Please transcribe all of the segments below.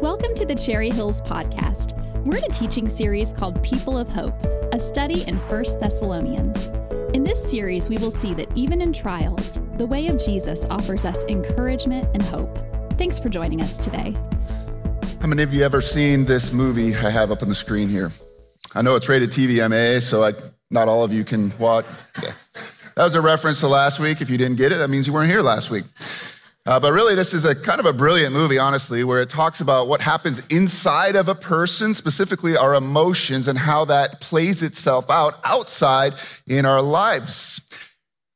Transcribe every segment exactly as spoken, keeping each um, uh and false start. Welcome to the Cherry Hills podcast. We're in a teaching series called People of Hope, a study in First Thessalonians. In this series, we will see that even in trials, the way of Jesus offers us encouragement and hope. Thanks for joining us today. How many of you ever seen this movie I have up on the screen here? I know it's rated T V M A, so I, not all of you can watch. Yeah. That was a reference to last week. If you didn't get it, that means you weren't here last week. Uh, but really, this is a kind of a brilliant movie, honestly, where it talks about what happens inside of a person, specifically our emotions, and how that plays itself out outside in our lives.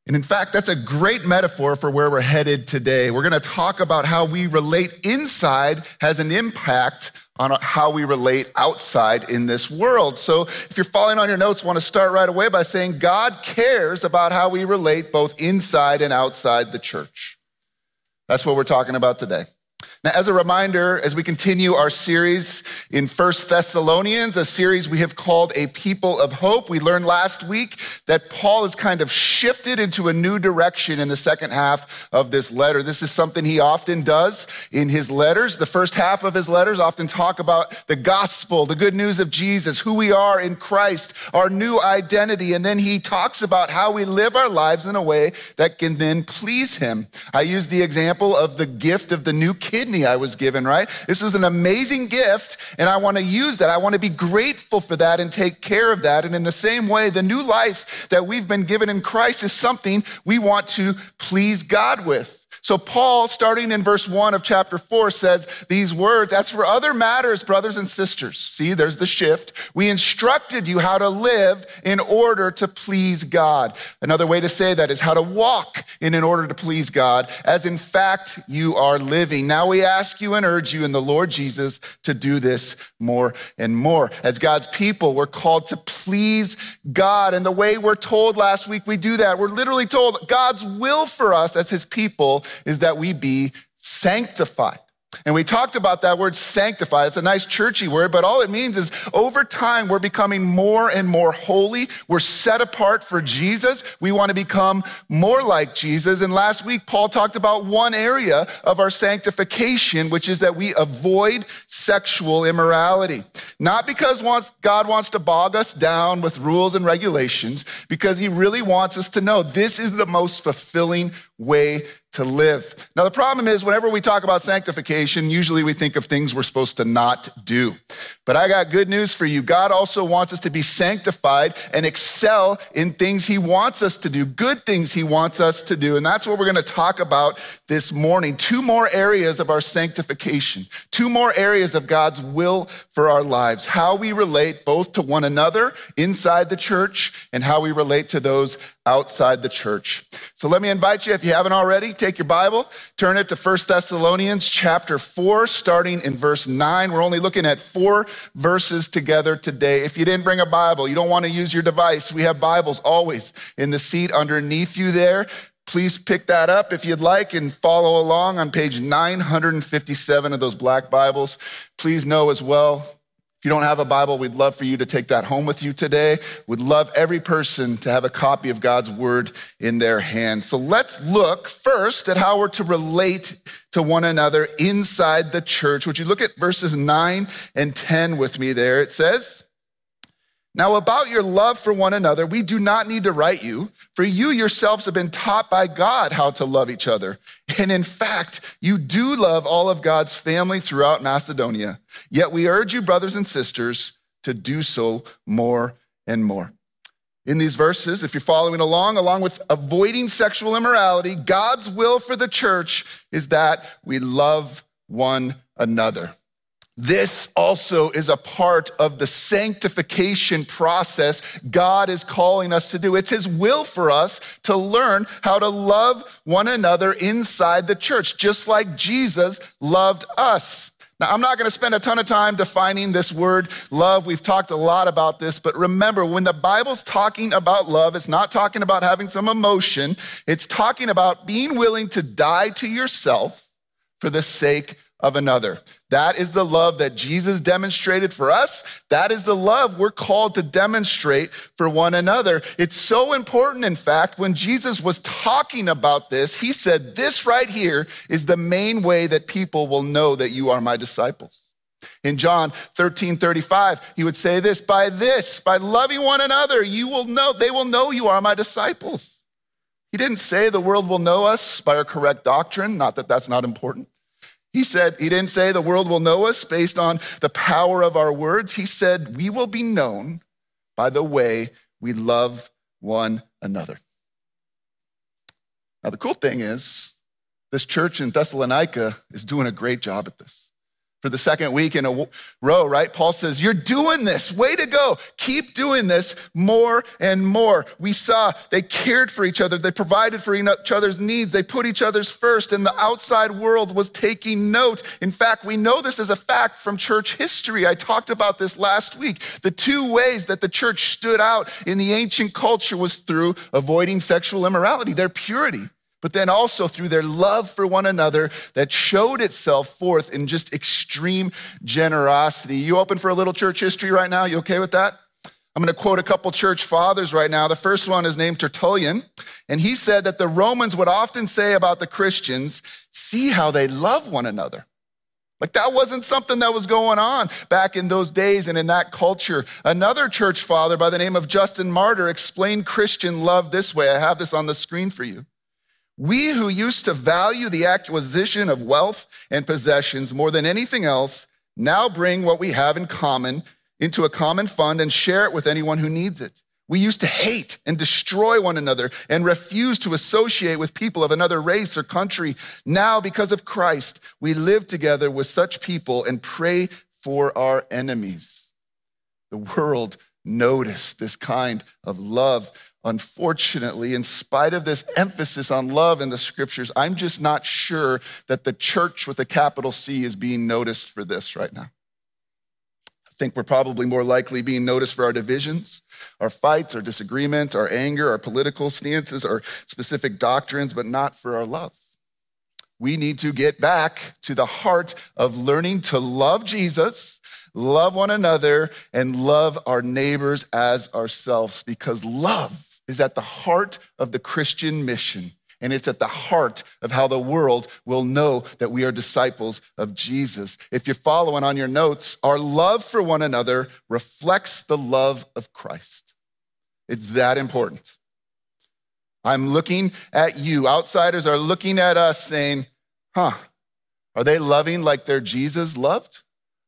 And in fact, that's a great metaphor for where we're headed today. We're going to talk about how we relate inside has an impact on how we relate outside in this world. So if you're following on your notes, want to start right away by saying God cares about how we relate both inside and outside the church. That's what we're talking about today. Now, as a reminder, as we continue our series in First Thessalonians, a series we have called A People of Hope, we learned last week that Paul has kind of shifted into a new direction in the second half of this letter. This is something he often does in his letters. The first half of his letters often talk about the gospel, the good news of Jesus, who we are in Christ, our new identity, and then he talks about how we live our lives in a way that can then please him. I used the example of the gift of the new kidney I was given, right? This was an amazing gift, and I want to use that. I want to be grateful for that and take care of that. And in the same way, the new life that we've been given in Christ is something we want to please God with. So Paul, starting in verse one of chapter four, says these words, "As for other matters, brothers and sisters," see, there's the shift, "we instructed you how to live in order to please God." Another way to say that is how to walk in in order to please God, as in fact you are living. Now we ask you and urge you in the Lord Jesus to do this more and more. As God's people, we're called to please God. And the way we're told last week we do that, we're literally told God's will for us as his people is that we be sanctified. And we talked about that word sanctify. It's a nice churchy word, but all it means is over time, we're becoming more and more holy. We're set apart for Jesus. We want to become more like Jesus. And last week, Paul talked about one area of our sanctification, which is that we avoid sexual immorality. Not because God wants to bog us down with rules and regulations, because he really wants us to know this is the most fulfilling way to live. Now, the problem is whenever we talk about sanctification, usually we think of things we're supposed to not do. But I got good news for you. God also wants us to be sanctified and excel in things he wants us to do, good things he wants us to do. And that's what we're going to talk about this morning. Two more areas of our sanctification, two more areas of God's will for our lives, how we relate both to one another inside the church and how we relate to those outside the church. So let me invite you, if you haven't already, take your Bible, turn it to First Thessalonians chapter four, starting in verse nine. We're only looking at four verses together today. If you didn't bring a Bible, you don't want to use your device. We have Bibles always in the seat underneath you there. Please pick that up if you'd like and follow along on page nine fifty-seven of those black Bibles. Please know as well, if you don't have a Bible, we'd love for you to take that home with you today. We'd love every person to have a copy of God's word in their hands. So let's look first at how we're to relate to one another inside the church. Would you look at verses nine and ten with me there? It says, "Now about your love for one another, we do not need to write you, for you yourselves have been taught by God how to love each other. And in fact, you do love all of God's family throughout Macedonia. Yet we urge you, brothers and sisters, to do so more and more." In these verses, if you're following along, along with avoiding sexual immorality, God's will for the church is that we love one another. This also is a part of the sanctification process God is calling us to do. It's his will for us to learn how to love one another inside the church, just like Jesus loved us. Now, I'm not going to spend a ton of time defining this word love. We've talked a lot about this, but remember, when the Bible's talking about love, it's not talking about having some emotion. It's talking about being willing to die to yourself for the sake of another. That is the love that Jesus demonstrated for us. That is the love we're called to demonstrate for one another. It's so important, in fact, when Jesus was talking about this, he said, this right here is the main way that people will know that you are my disciples. In John thirteen thirty-five, he would say this, by this, by loving one another, you will know, they will know you are my disciples. He didn't say the world will know us by our correct doctrine, not that that's not important. He said, he didn't say the world will know us based on the power of our words. He said, we will be known by the way we love one another. Now, the cool thing is this church in Thessalonica is doing a great job at this. For the second week in a row, right? Paul says, you're doing this, way to go. Keep doing this more and more. We saw they cared for each other. They provided for each other's needs. They put each other's first, and the outside world was taking note. In fact, we know this as a fact from church history. I talked about this last week. The two ways that the church stood out in the ancient culture was through avoiding sexual immorality, their purity, but then also through their love for one another that showed itself forth in just extreme generosity. You open for a little church history right now? You okay with that? I'm gonna quote a couple church fathers right now. The first one is named Tertullian, and he said that the Romans would often say about the Christians, see how they love one another. Like that wasn't something that was going on back in those days and in that culture. Another church father by the name of Justin Martyr explained Christian love this way. I have this on the screen for you. We who used to value the acquisition of wealth and possessions more than anything else now bring what we have in common into a common fund and share it with anyone who needs it. We used to hate and destroy one another and refuse to associate with people of another race or country. Now, because of Christ, we live together with such people and pray for our enemies. The world noticed this kind of love. Unfortunately, in spite of this emphasis on love in the scriptures, I'm just not sure that the church with a capital C is being noticed for this right now. I think we're probably more likely being noticed for our divisions, our fights, our disagreements, our anger, our political stances, our specific doctrines, but not for our love. We need to get back to the heart of learning to love Jesus, love one another, and love our neighbors as ourselves, because love is at the heart of the Christian mission, and it's at the heart of how the world will know that we are disciples of Jesus. If you're following on your notes, our love for one another reflects the love of Christ. It's that important. I'm looking at you. Outsiders are looking at us saying, huh, are they loving like their Jesus loved?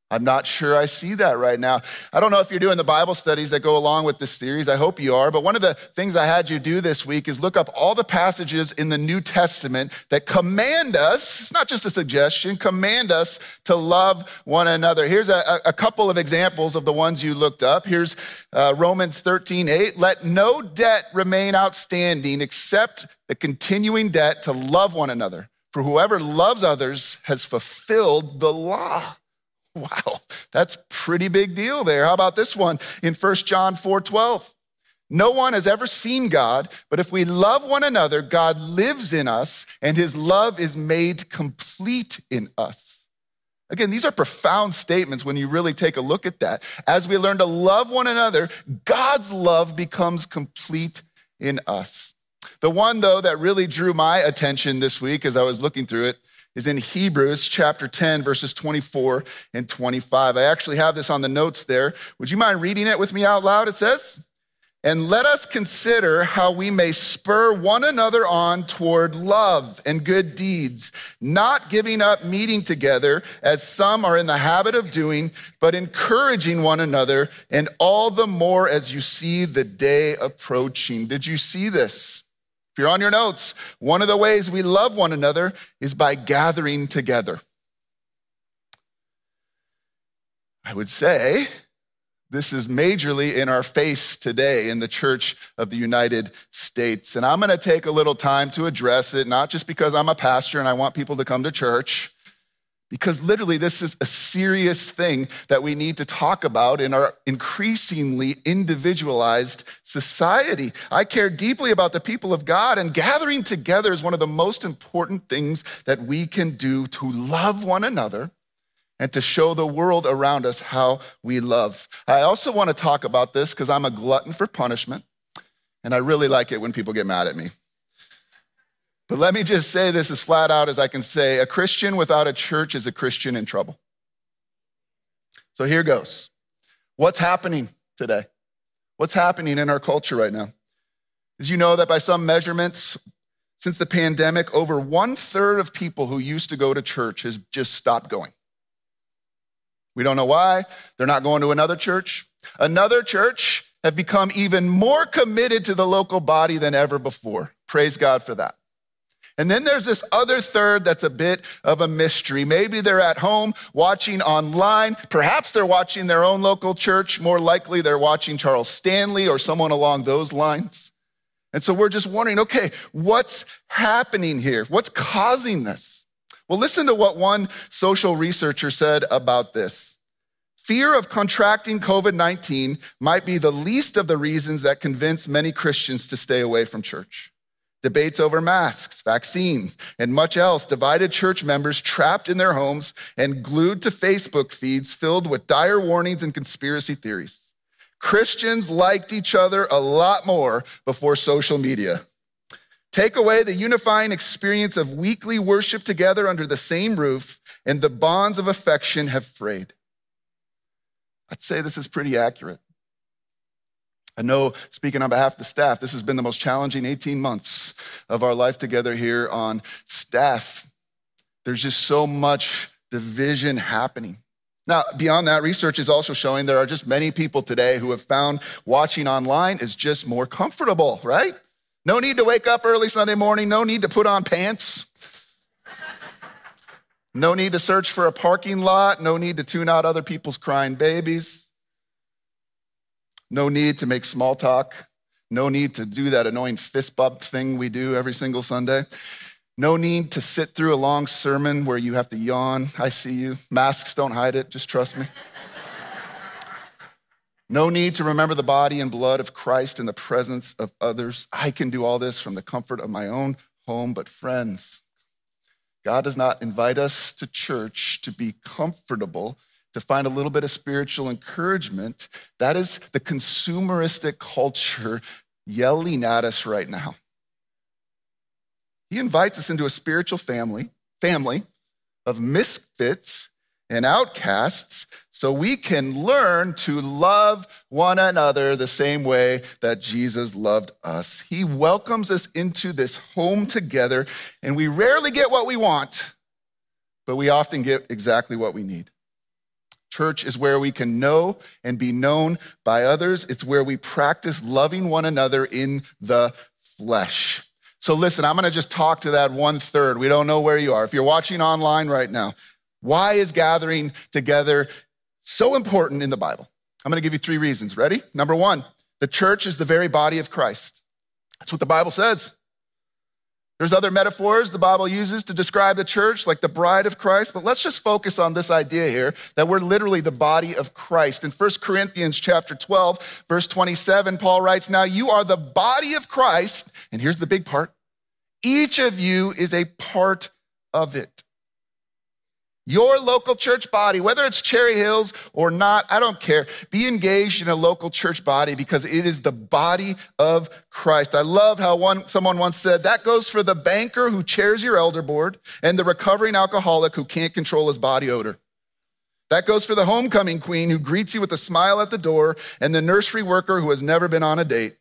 I'm not sure I see that right now. I don't know if you're doing the Bible studies that go along with this series. I hope you are. But one of the things I had you do this week is look up all the passages in the New Testament that command us, it's not just a suggestion, command us to love one another. Here's a, a couple of examples of the ones you looked up. Here's uh, Romans thirteen eight. Let no debt remain outstanding except the continuing debt to love one another. For whoever loves others has fulfilled the law. Wow, that's pretty big deal there. How about this one in First John four twelve? No one has ever seen God, but if we love one another, God lives in us and his love is made complete in us. Again, these are profound statements when you really take a look at that. As we learn to love one another, God's love becomes complete in us. The one, though, that really drew my attention this week as I was looking through it is in Hebrews chapter ten, verses twenty-four and twenty-five. I actually have this on the notes there. Would you mind reading it with me out loud? It says, and let us consider how we may spur one another on toward love and good deeds, not giving up meeting together as some are in the habit of doing, but encouraging one another, and all the more as you see the day approaching. Did you see this? If you're on your notes, one of the ways we love one another is by gathering together. I would say this is majorly in our face today in the Church of the United States. And I'm gonna take a little time to address it, not just because I'm a pastor and I want people to come to church, because literally this is a serious thing that we need to talk about in our increasingly individualized society. I care deeply about the people of God, and gathering together is one of the most important things that we can do to love one another and to show the world around us how we love. I also want to talk about this because I'm a glutton for punishment, and I really like it when people get mad at me. But let me just say this as flat out as I can say, a Christian without a church is a Christian in trouble. So here goes. What's happening today? What's happening in our culture right now? Did you know that by some measurements, since the pandemic, over one third of people who used to go to church has just stopped going? We don't know why. They're not going to another church. Another church have become even more committed to the local body than ever before. Praise God for that. And then there's this other third that's a bit of a mystery. Maybe they're at home watching online. Perhaps they're watching their own local church. More likely, they're watching Charles Stanley or someone along those lines. And so we're just wondering, okay, what's happening here? What's causing this? Well, listen to what one social researcher said about this. Fear of contracting covid nineteen might be the least of the reasons that convince many Christians to stay away from church. Debates over masks, vaccines, and much else divided church members trapped in their homes and glued to Facebook feeds filled with dire warnings and conspiracy theories. Christians liked each other a lot more before social media. Take away the unifying experience of weekly worship together under the same roof, and the bonds of affection have frayed. I'd say this is pretty accurate. I know, speaking on behalf of the staff, this has been the most challenging eighteen months of our life together here on staff. There's just so much division happening. Now, beyond that, research is also showing there are just many people today who have found watching online is just more comfortable, right? No need to wake up early Sunday morning. No need to put on pants. No need to search for a parking lot. No need to tune out other people's crying babies. No need to make small talk. No need to do that annoying fist bump thing we do every single Sunday. No need to sit through a long sermon where you have to yawn. I see you. Masks don't hide it. Just trust me. No need to remember the body and blood of Christ in the presence of others. I can do all this from the comfort of my own home. But friends, God does not invite us to church to be comfortable, to find a little bit of spiritual encouragement. That is the consumeristic culture yelling at us right now. He invites us into a spiritual family, family of misfits and outcasts, so we can learn to love one another the same way that Jesus loved us. He welcomes us into this home together, and we rarely get what we want, but we often get exactly what we need. Church is where we can know and be known by others. It's where we practice loving one another in the flesh. So listen, I'm gonna just talk to that one third. We don't know where you are. If you're watching online right now, why is gathering together so important in the Bible? I'm gonna give you three reasons, ready? Number one, the church is the very body of Christ. That's what the Bible says. There's other metaphors the Bible uses to describe the church, like the bride of Christ, but let's just focus on this idea here that we're literally the body of Christ. In First Corinthians chapter twelve, verse twenty-seven, Paul writes, now you are the body of Christ, and here's the big part, each of you is a part of it. Your local church body, whether it's Cherry Hills or not, I don't care. Be engaged in a local church body because it is the body of Christ. I love how one someone once said, that goes for the banker who chairs your elder board and the recovering alcoholic who can't control his body odor. That goes for the homecoming queen who greets you with a smile at the door and the nursery worker who has never been on a date.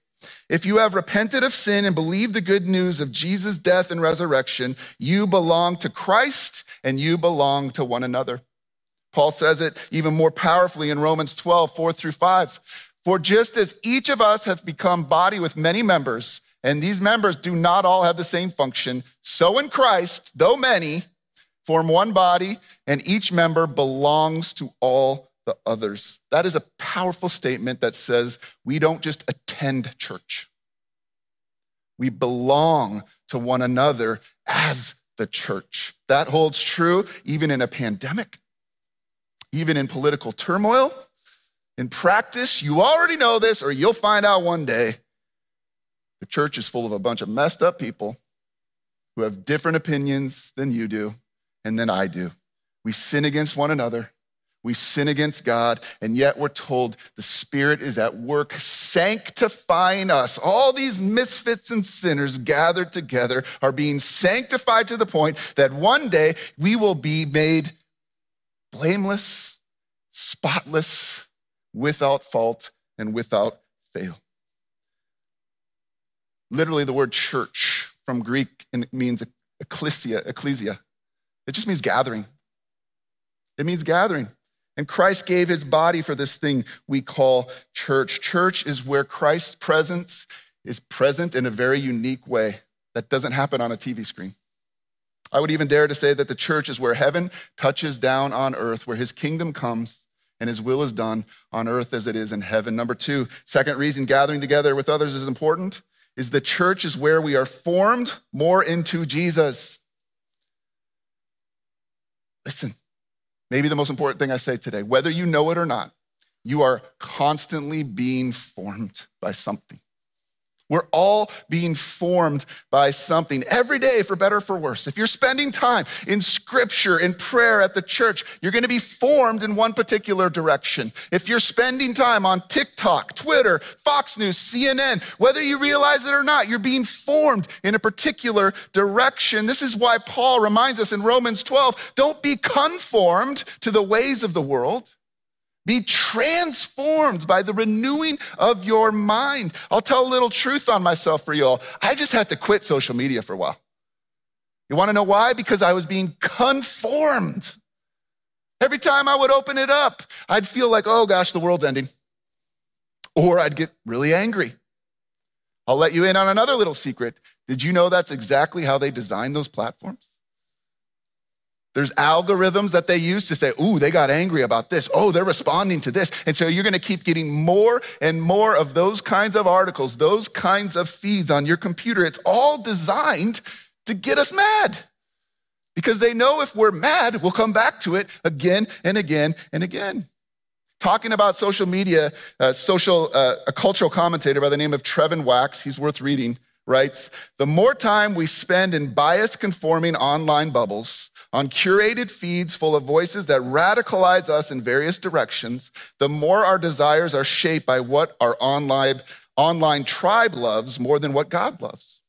If you have repented of sin and believed the good news of Jesus' death and resurrection, you belong to Christ and you belong to one another. Paul says it even more powerfully in Romans twelve, four through five. For just as each of us have become body with many members, and these members do not all have the same function, so in Christ, though many, form one body, and each member belongs to all the others. That is a powerful statement that says we don't just attend church. We belong to one another as the church. That holds true even in a pandemic, even in political turmoil. In practice, you already know this, or you'll find out one day. The church is full of a bunch of messed up people who have different opinions than you do and than I do. We sin against one another. We sin against God, and yet we're told the Spirit is at work sanctifying us. All these misfits and sinners gathered together are being sanctified to the point that one day we will be made blameless, spotless, without fault, and without fail. Literally, the word church from Greek means ecclesia, ecclesia. It just means gathering. It means gathering. And Christ gave his body for this thing we call church. Church is where Christ's presence is present in a very unique way that doesn't happen on a T V screen. I would even dare to say that the church is where heaven touches down on earth, where his kingdom comes and his will is done on earth as it is in heaven. Number two, second reason gathering together with others is important is the church is where we are formed more into Jesus. Listen. Maybe the most important thing I say today, whether you know it or not, you are constantly being formed by something. We're all being formed by something every day, for better or for worse. If you're spending time in scripture, in prayer at the church, you're gonna be formed in one particular direction. If you're spending time on TikTok, Twitter, Fox News, C N N, whether you realize it or not, you're being formed in a particular direction. This is why Paul reminds us in Romans twelve, don't be conformed to the ways of the world. Be transformed by the renewing of your mind. I'll tell a little truth on myself for you all. I just had to quit social media for a while. You wanna know why? Because I was being conformed. Every time I would open it up, I'd feel like, oh gosh, the world's ending. Or I'd get really angry. I'll let you in on another little secret. Did you know that's exactly how they designed those platforms? There's algorithms that they use to say, ooh, they got angry about this. Oh, they're responding to this. And so you're gonna keep getting more and more of those kinds of articles, those kinds of feeds on your computer. It's all designed to get us mad because they know if we're mad, we'll come back to it again and again and again. Talking about social media, uh, social, uh, a cultural commentator by the name of Trevin Wax, he's worth reading, writes, the more time we spend in bias-conforming online bubbles, on curated feeds full of voices that radicalize us in various directions, the more our desires are shaped by what our online, online tribe loves more than what God loves.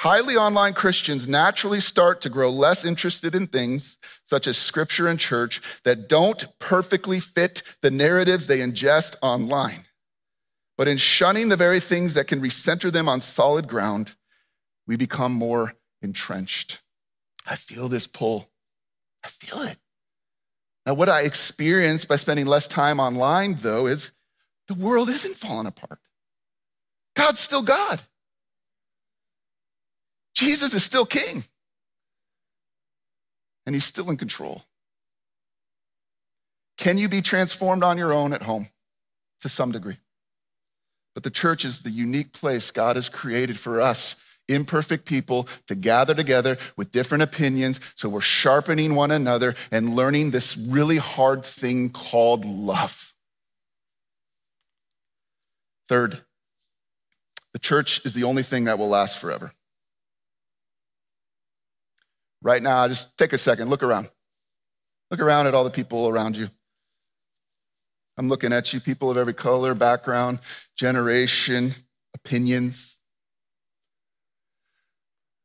Highly online Christians naturally start to grow less interested in things such as scripture and church that don't perfectly fit the narratives they ingest online. But in shunning the very things that can recenter them on solid ground, we become more entrenched. I feel this pull. I feel it. Now, what I experience by spending less time online, though, is the world isn't falling apart. God's still God. Jesus is still king. And he's still in control. Can you be transformed on your own at home to some degree? But the church is the unique place God has created for us imperfect people to gather together with different opinions. So we're sharpening one another and learning this really hard thing called love. Third, the church is the only thing that will last forever. Right now, just take a second, look around. Look around at all the people around you. I'm looking at you, people of every color, background, generation, opinions.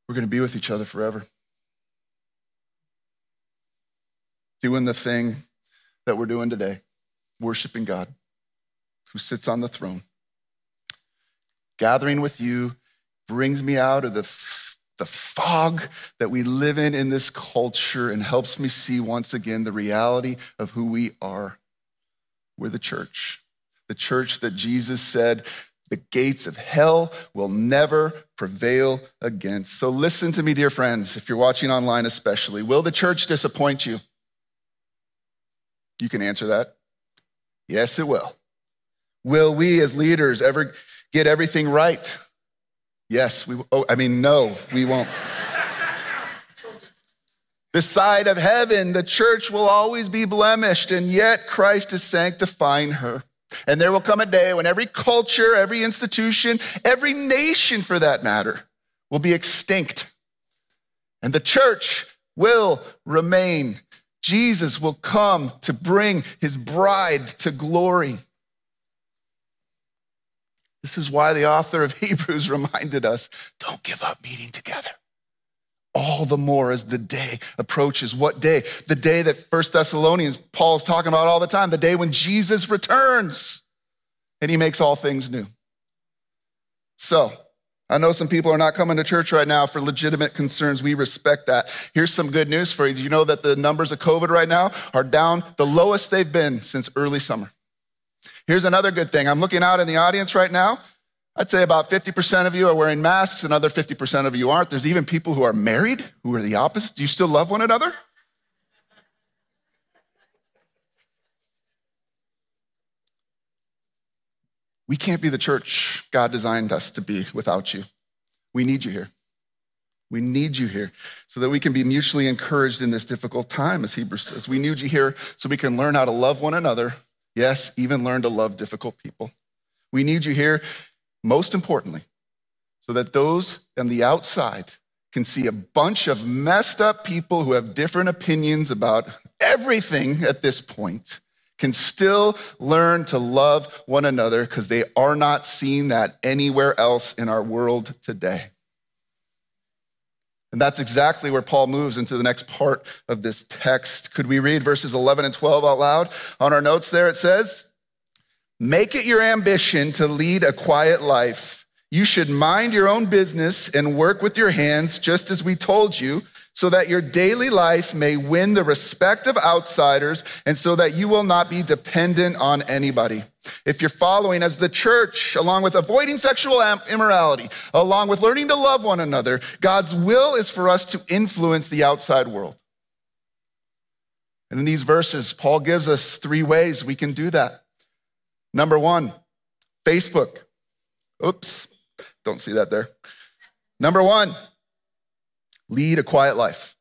We're gonna be with each other forever. Doing the thing that we're doing today, worshiping God who sits on the throne. Gathering with you brings me out of the, f- the fog that we live in in this culture and helps me see once again the reality of who we are. We're the church. The church that Jesus said, the gates of hell will never prevail against. So listen to me, dear friends, if you're watching online especially. Will the church disappoint you? You can answer that. Yes, it will. Will we as leaders ever get everything right? Yes, we will. Oh, I mean, no, we won't. This side of heaven, the church will always be blemished, and yet Christ is sanctifying her. And there will come a day when every culture, every institution, every nation for that matter, will be extinct. And the church will remain. Jesus will come to bring his bride to glory. This is why the author of Hebrews reminded us, don't give up meeting together. All the more as the day approaches. What day? The day that First Thessalonians, Paul's talking about all the time, the day when Jesus returns and he makes all things new. So I know some people are not coming to church right now for legitimate concerns. We respect that. Here's some good news for you. Do you know that the numbers of COVID right now are down the lowest they've been since early summer? Here's another good thing. I'm looking out in the audience right now. I'd say about fifty percent of you are wearing masks, another fifty percent of you aren't. There's even people who are married who are the opposite. Do you still love one another? We can't be the church God designed us to be without you. We need you here. We need you here so that we can be mutually encouraged in this difficult time, as Hebrews says. We need you here so we can learn how to love one another. Yes, even learn to love difficult people. We need you here, most importantly, so that those on the outside can see a bunch of messed up people who have different opinions about everything at this point can still learn to love one another because they are not seeing that anywhere else in our world today. And that's exactly where Paul moves into the next part of this text. Could we read verses eleven and twelve out loud? On our notes there, it says, make it your ambition to lead a quiet life. You should mind your own business and work with your hands, just as we told you, so that your daily life may win the respect of outsiders and so that you will not be dependent on anybody. If you're following as the church, along with avoiding sexual immorality, along with learning to love one another, God's will is for us to influence the outside world. And in these verses, Paul gives us three ways we can do that. Number one, Facebook. Oops, don't see that there. Number one, lead a quiet life.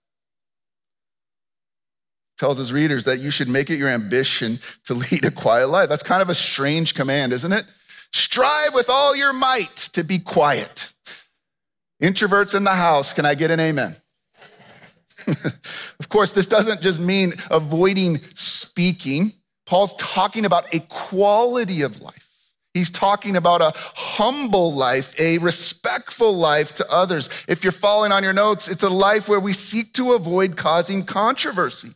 Tells his readers that you should make it your ambition to lead a quiet life. That's kind of a strange command, isn't it? Strive with all your might to be quiet. Introverts in the house, can I get an amen? Of course, this doesn't just mean avoiding speaking. Paul's talking about a quality of life. He's talking about a humble life, a respectful life to others. If you're following on your notes, it's a life where we seek to avoid causing controversy.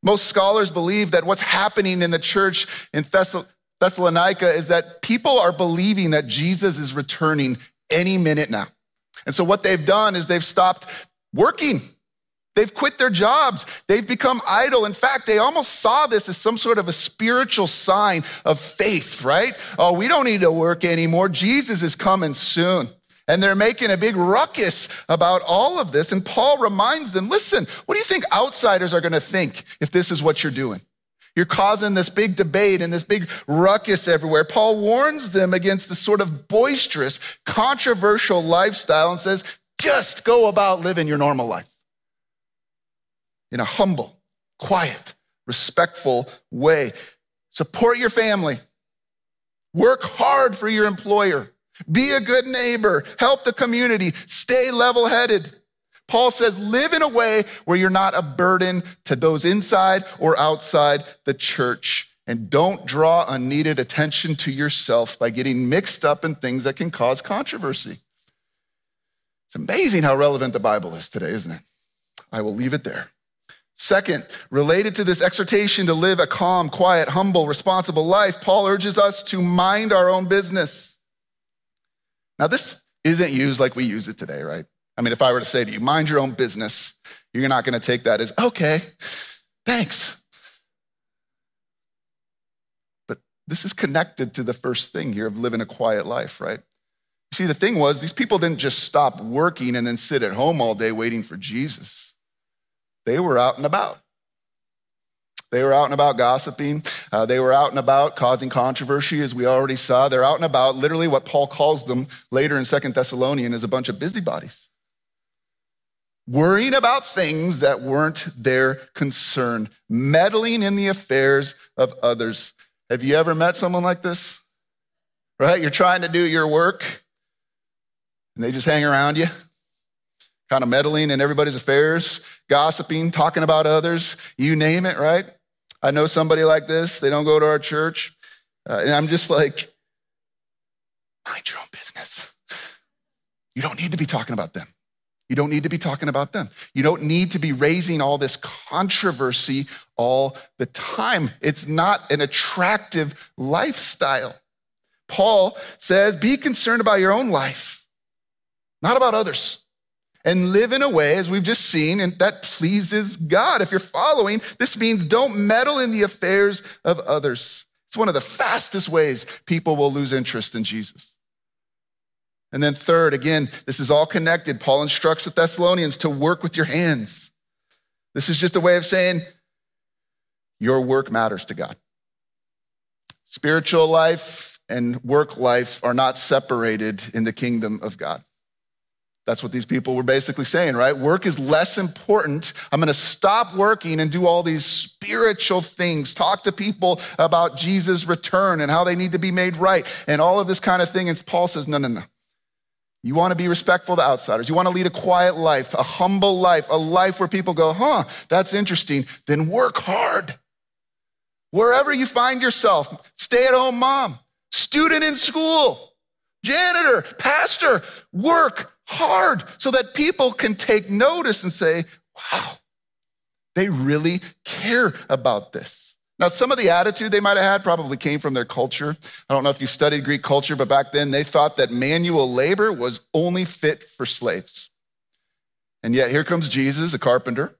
Most scholars believe that what's happening in the church in Thessal- Thessalonica is that people are believing that Jesus is returning any minute now. And so what they've done is they've stopped working. They've quit their jobs. They've become idle. In fact, they almost saw this as some sort of a spiritual sign of faith, right? Oh, we don't need to work anymore. Jesus is coming soon. And they're making a big ruckus about all of this. And Paul reminds them, listen, what do you think outsiders are going to think if this is what you're doing? You're causing this big debate and this big ruckus everywhere. Paul warns them against this sort of boisterous, controversial lifestyle and says, just go about living your normal life. In a humble, quiet, respectful way. Support your family. Work hard for your employer. Be a good neighbor. Help the community. Stay level-headed. Paul says, live in a way where you're not a burden to those inside or outside the church. And don't draw unneeded attention to yourself by getting mixed up in things that can cause controversy. It's amazing how relevant the Bible is today, isn't it? I will leave it there. Second, related to this exhortation to live a calm, quiet, humble, responsible life, Paul urges us to mind our own business. Now, this isn't used like we use it today, right? I mean, if I were to say to you, mind your own business, you're not going to take that as, okay, thanks. But this is connected to the first thing here of living a quiet life, right? You see, the thing was, these people didn't just stop working and then sit at home all day waiting for Jesus. They were out and about. They were out and about gossiping. Uh, they were out and about causing controversy, as we already saw. They're out and about, literally what Paul calls them later in Second Thessalonians is a bunch of busybodies. Worrying about things that weren't their concern. Meddling in the affairs of others. Have you ever met someone like this? Right? You're trying to do your work, and they just hang around you. kind of meddling in everybody's affairs, gossiping, talking about others, you name it, right? I know somebody like this. They don't go to our church. Uh, and I'm just like, mind your own business. You don't need to be talking about them. You don't need to be talking about them. You don't need to be raising all this controversy all the time. It's not an attractive lifestyle. Paul says, be concerned about your own life, not about others. And live in a way, as we've just seen, and that pleases God. If you're following, this means don't meddle in the affairs of others. It's one of the fastest ways people will lose interest in Jesus. And then third, again, this is all connected. Paul instructs the Thessalonians to work with your hands. This is just a way of saying your work matters to God. Spiritual life and work life are not separated in the kingdom of God. That's what these people were basically saying, right? Work is less important. I'm gonna stop working and do all these spiritual things, talk to people about Jesus' return and how they need to be made right and all of this kind of thing. And Paul says, no, no, no. You wanna be respectful to outsiders. You wanna lead a quiet life, a humble life, a life where people go, huh, that's interesting. Then work hard. Wherever you find yourself, stay-at-home mom, student in school, janitor, pastor, work hard so that people can take notice and say, wow, they really care about this. Now, some of the attitude they might've had probably came from their culture. I don't know if you studied Greek culture, but back then they thought that manual labor was only fit for slaves. And yet here comes Jesus, a carpenter.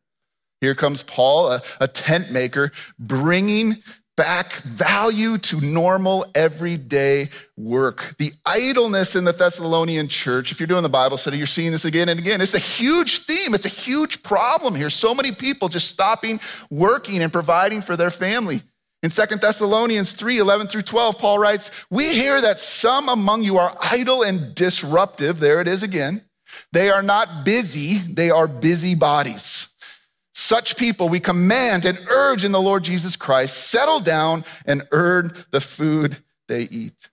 Here comes Paul, a, a tent maker, bringing back value to normal everyday work. The idleness in the Thessalonian church, if you're doing the Bible study, you're seeing this again and again. It's a huge theme. It's a huge problem here. So many people just stopping working and providing for their family. In Second Thessalonians three, eleven through twelve, Paul writes, we hear that some among you are idle and disruptive. There it is again. They are not busy. They are busybodies. Such people we command and urge in the Lord Jesus Christ, settle down and earn the food they eat.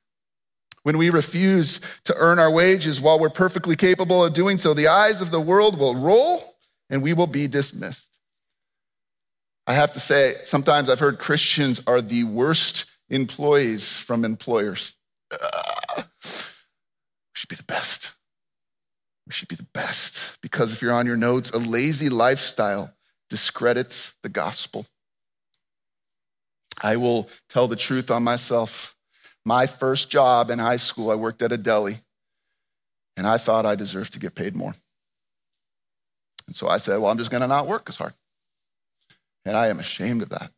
When we refuse to earn our wages while we're perfectly capable of doing so, the eyes of the world will roll and we will be dismissed. I have to say, sometimes I've heard Christians are the worst employees from employers. Uh, we should be the best. We should be the best because if you're on your notes, a lazy lifestyle discredits the gospel. I will tell the truth on myself. My first job in high school, I worked at a deli, and I thought I deserved to get paid more. And so I said, well, I'm just gonna not work as hard. And I am ashamed of that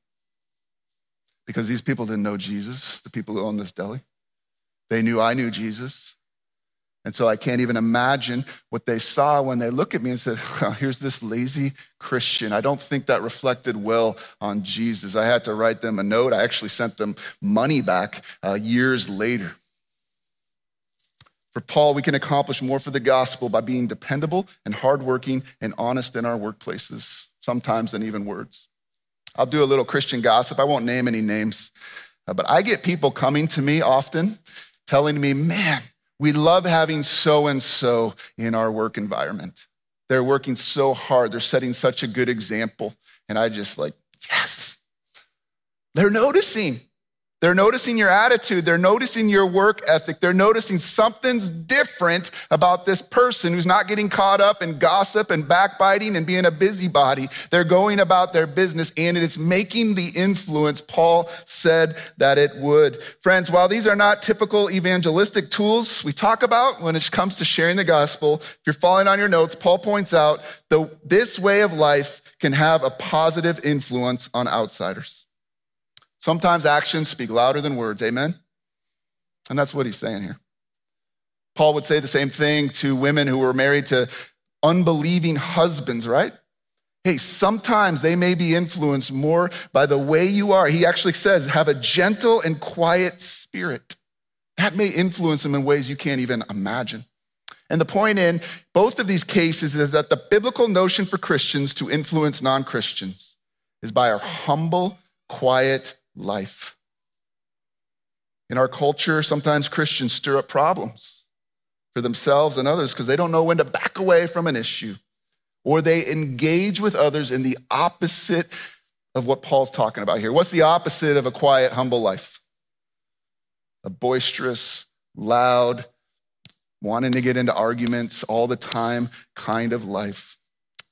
because these people didn't know Jesus, the people who owned this deli. They knew I knew Jesus. And so I can't even imagine what they saw when they look at me and said, oh, here's this lazy Christian. I don't think that reflected well on Jesus. I had to write them a note. I actually sent them money back uh, years later. For Paul, we can accomplish more for the gospel by being dependable and hardworking and honest in our workplaces, sometimes than even words. I'll do a little Christian gossip. I won't name any names, uh, but I get people coming to me often telling me, man, we love having so-and-so in our work environment. They're working so hard. They're setting such a good example. And I just like, yes, they're noticing. They're noticing your attitude. They're noticing your work ethic. They're noticing something's different about this person who's not getting caught up in gossip and backbiting and being a busybody. They're going about their business and it's making the influence Paul said that it would. Friends, while these are not typical evangelistic tools we talk about when it comes to sharing the gospel, if you're following on your notes, Paul points out that this way of life can have a positive influence on outsiders. Sometimes actions speak louder than words, amen? And that's what he's saying here. Paul would say the same thing to women who were married to unbelieving husbands, right? Hey, sometimes they may be influenced more by the way you are. He actually says, have a gentle and quiet spirit. That may influence them in ways you can't even imagine. And the point in both of these cases is that the biblical notion for Christians to influence non-Christians is by our humble, quiet life. In our culture, sometimes Christians stir up problems for themselves and others because they don't know when to back away from an issue. or they engage with others in the opposite of what Paul's talking about here. What's the opposite of a quiet, humble life? A boisterous, loud, wanting to get into arguments all the time kind of life.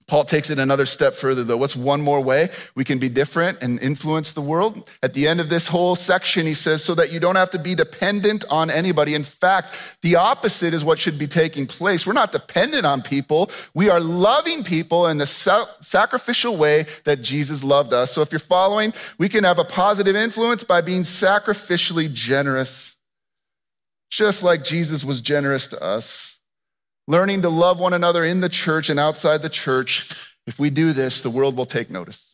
Paul takes it another step further, though. What's one more way we can be different and influence the world? At the end of this whole section, he says, so that you don't have to be dependent on anybody. In fact, the opposite is what should be taking place. We're not dependent on people. We are loving people in the sacrificial way that Jesus loved us. So if you're following, we can have a positive influence by being sacrificially generous, just like Jesus was generous to us. Learning to love one another in the church and outside the church. If we do this, the world will take notice.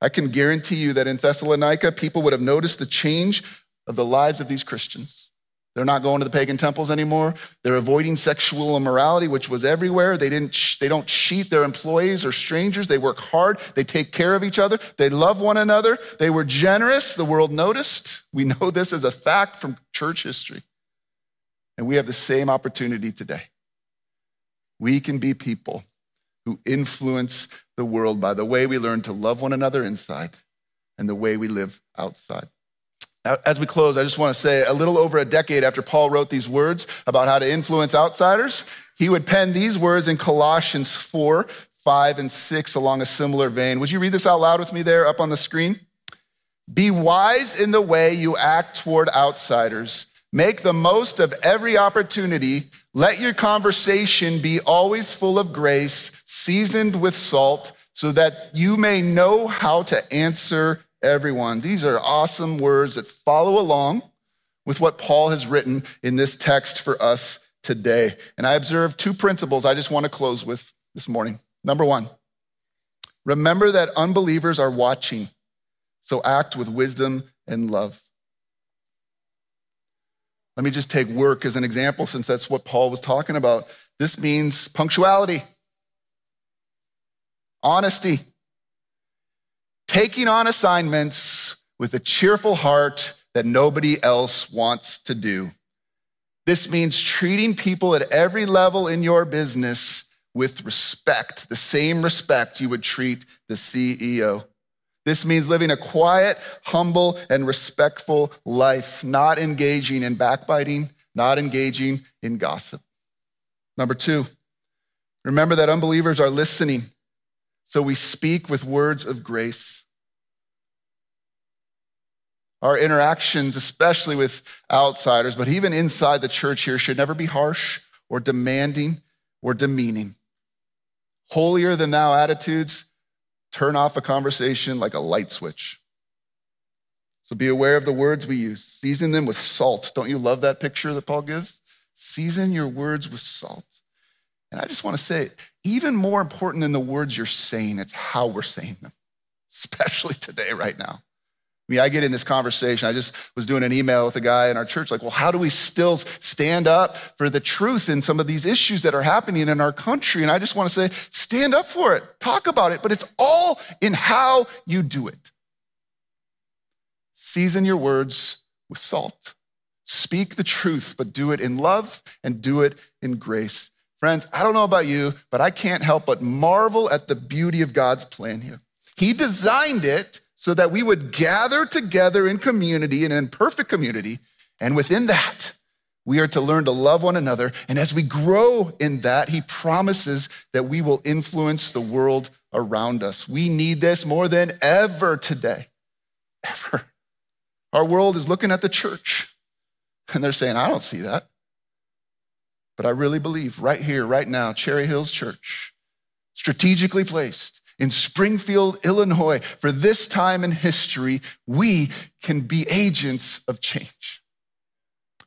I can guarantee you that in Thessalonica, people would have noticed the change of the lives of these Christians. They're not going to the pagan temples anymore. They're avoiding sexual immorality, which was everywhere. They didn't, they don't cheat their employees or strangers. They work hard. They take care of each other. They love one another. They were generous. The world noticed. We know this as a fact from church history. And we have the same opportunity today. We can be people who influence the world by the way we learn to love one another inside and the way we live outside. As we close, I just want to say a little over a decade after Paul wrote these words about how to influence outsiders, he would pen these words in Colossians four, five, and six along a similar vein. Would you read this out loud with me there up on the screen? Be wise in the way you act toward outsiders. Make the most of every opportunity. Let your conversation be always full of grace, seasoned with salt, so that you may know how to answer everyone. These are awesome words that follow along with what Paul has written in this text for us today. And I observe two principles I just want to close with this morning. Number one, remember that unbelievers are watching, so act with wisdom and love. Let me just take work as an example, since that's what Paul was talking about. This means punctuality, honesty, taking on assignments with a cheerful heart that nobody else wants to do. This means treating people at every level in your business with respect, the same respect you would treat the C E O. This means living a quiet, humble, and respectful life, not engaging in backbiting, not engaging in gossip. Number two, remember that unbelievers are listening, so we speak with words of grace. Our interactions, especially with outsiders, but even inside the church here, should never be harsh or demanding or demeaning. Holier-than-thou attitudes turn off a conversation like a light switch. So be aware of the words we use. Season them with salt. Don't you love that picture that Paul gives? Season your words with salt. And I just want to say, even more important than the words you're saying, it's how we're saying them, especially today, right now. I mean, I get in this conversation. I just was doing an email with a guy in our church, like, well, how do we still stand up for the truth in some of these issues that are happening in our country? And I just want to say, stand up for it, talk about it, but it's all in how you do it. Season your words with salt. Speak the truth, but do it in love and do it in grace. Friends, I don't know about you, but I can't help but marvel at the beauty of God's plan here. He designed it so that we would gather together in community and in perfect community. And within that, we are to learn to love one another. And as we grow in that, he promises that we will influence the world around us. We need this more than ever today, ever. Our world is looking at the church and they're saying, I don't see that. But I really believe right here, right now, Cherry Hills Church, strategically placed, in Springfield, Illinois, for this time in history, we can be agents of change.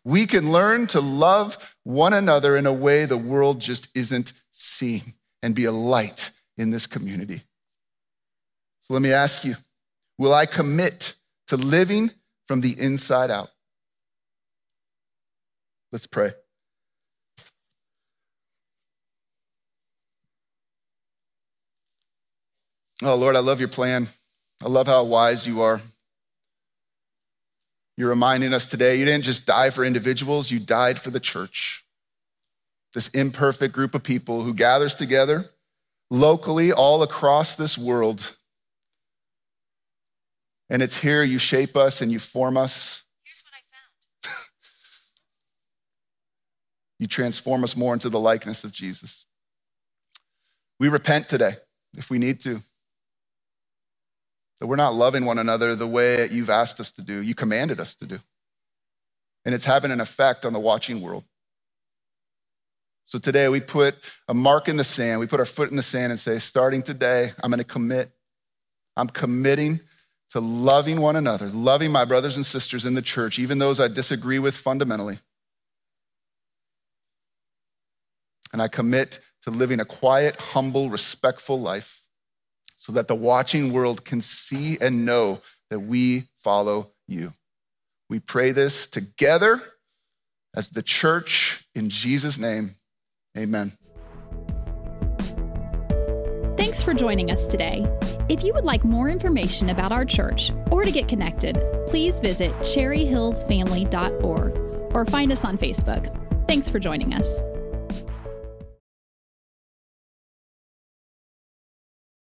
We can learn to love one another in a way the world just isn't seeing and be a light in this community. So let me ask you, will I commit to living from the inside out? Let's pray. Oh, Lord, I love your plan. I love how wise you are. You're reminding us today, you didn't just die for individuals, you died for the church. this imperfect group of people who gathers together locally all across this world. And it's here you shape us and you form us. Here's what I found. You transform us more into the likeness of Jesus. We repent today if we need to. That we're not loving one another the way that you've asked us to do, you commanded us to do. And it's having an effect on the watching world. So today we put a mark in the sand. We put our foot in the sand and say, starting today, I'm gonna commit. I'm committing to loving one another, loving my brothers and sisters in the church, even those I disagree with fundamentally. And I commit to living a quiet, humble, respectful life so that the watching world can see and know that we follow you. We pray this together as the church in Jesus' name, amen. Thanks for joining us today. If you would like more information about our church or to get connected, please visit cherry hills family dot org or find us on Facebook. Thanks for joining us.